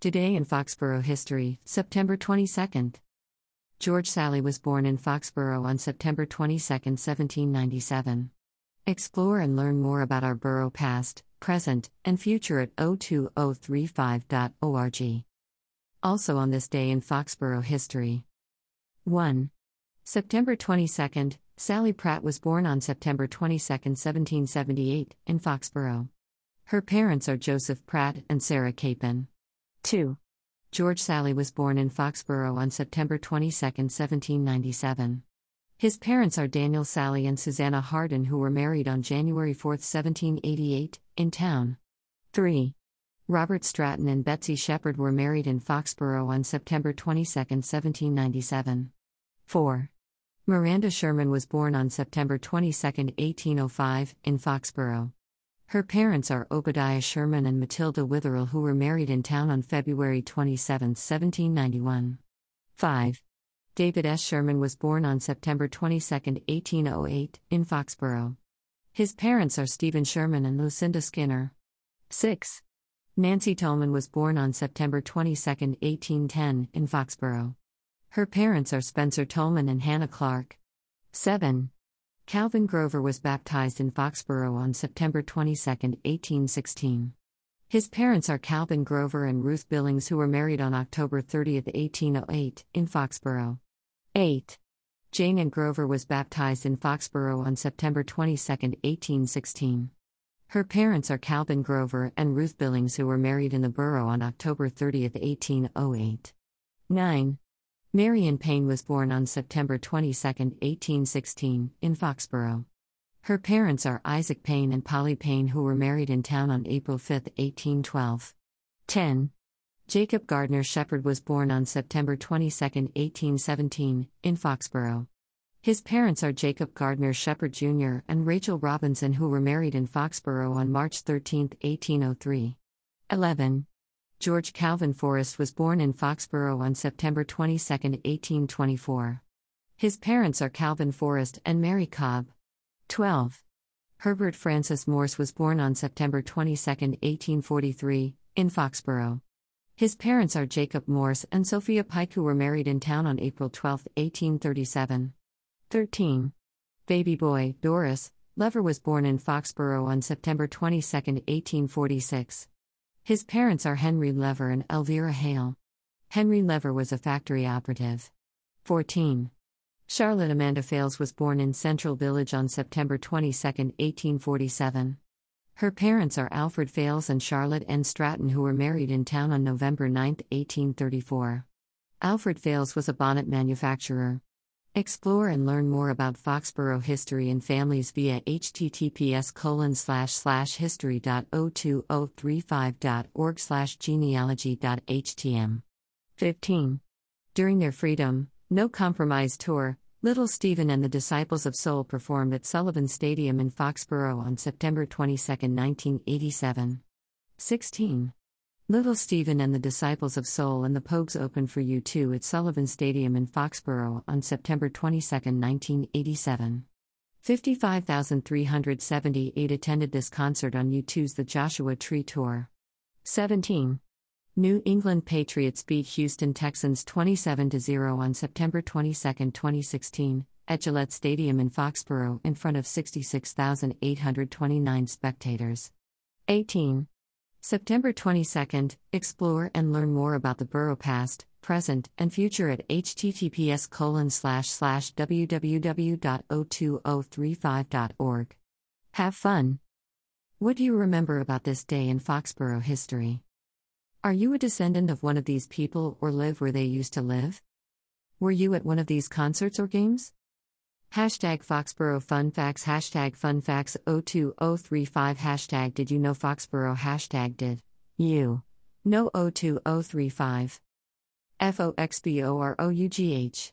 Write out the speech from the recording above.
Today in Foxborough History, September 22. George Salley was born in Foxborough on September 22, 1797. Explore and learn more about our borough past, present, and future at 02035.org. Also on this day in Foxborough History. 1. September 22, Sally Pratt was born on September 22, 1778, in Foxborough. Her parents are Joseph Pratt and Sarah Capon. 2. George Salley was born in Foxborough on September 22, 1797. His parents are Daniel Salley and Susanna Hardin, who were married on January 4, 1788, in town. 3. Robert Stratton and Betsy Shepherd were married in Foxborough on September 22, 1797. 4. Miranda Sherman was born on September 22, 1805, in Foxborough. Her parents are Obadiah Sherman and Matilda Witherell, who were married in town on February 27, 1791. 5. David S. Sherman was born on September 22, 1808, in Foxborough. His parents are Stephen Sherman and Lucinda Skinner. 6. Nancy Tolman was born on September 22, 1810, in Foxborough. Her parents are Spencer Tolman and Hannah Clark. 7. Calvin Grover was baptized in Foxborough on September 22, 1816. His parents are Calvin Grover and Ruth Billings, who were married on October 30, 1808, in Foxborough. 8. Jane Ann Grover was baptized in Foxborough on September 22, 1816. Her parents are Calvin Grover and Ruth Billings, who were married in the borough on October 30, 1808. 9. Marion Payne was born on September 22, 1816, in Foxborough. Her parents are Isaac Payne and Polly Payne, who were married in town on April 5, 1812. 10. Jacob Gardner Shepherd was born on September 22, 1817, in Foxborough. His parents are Jacob Gardner Shepherd Jr. and Rachel Robinson, who were married in Foxborough on March 13, 1803. 11. George Calvin Forrest was born in Foxborough on September 22, 1824. His parents are Calvin Forrest and Mary Cobb. 12. Herbert Francis Morse was born on September 22, 1843, in Foxborough. His parents are Jacob Morse and Sophia Pike, who were married in town on April 12, 1837. 13. Baby boy, Doris Lever was born in Foxborough on September 22, 1846. His parents are Henry Lever and Elvira Hale. Henry Lever was a factory operative. 14. Charlotte Amanda Fales was born in Central Village on September 22, 1847. Her parents are Alfred Fales and Charlotte N. Stratton, who were married in town on November 9, 1834. Alfred Fales was a bonnet manufacturer. Explore and learn more about Foxborough history and families via https://history.02035.org/genealogy.htm. 15. During their Freedom, No Compromise tour, Little Steven and the Disciples of Soul performed at Sullivan Stadium in Foxborough on September 22, 1987. 16. Little Steven and the Disciples of Soul and the Pogues opened for U2 at Sullivan Stadium in Foxborough on September 22, 1987. 55,378 attended this concert on U2's The Joshua Tree Tour. 17. New England Patriots beat Houston Texans 27-0 on September 22, 2016, at Gillette Stadium in Foxborough in front of 66,829 spectators. 18. September 22, explore and learn more about the borough past, present, and future at https://www.02035.org. Have fun! What do you remember about this day in Foxborough history? Are you a descendant of one of these people or live where they used to live? Were you at one of these concerts or games? # Foxborough Fun Facts # Fun Facts 02035 # Did you know Foxborough # Did you know 02035 FOXBOROUGH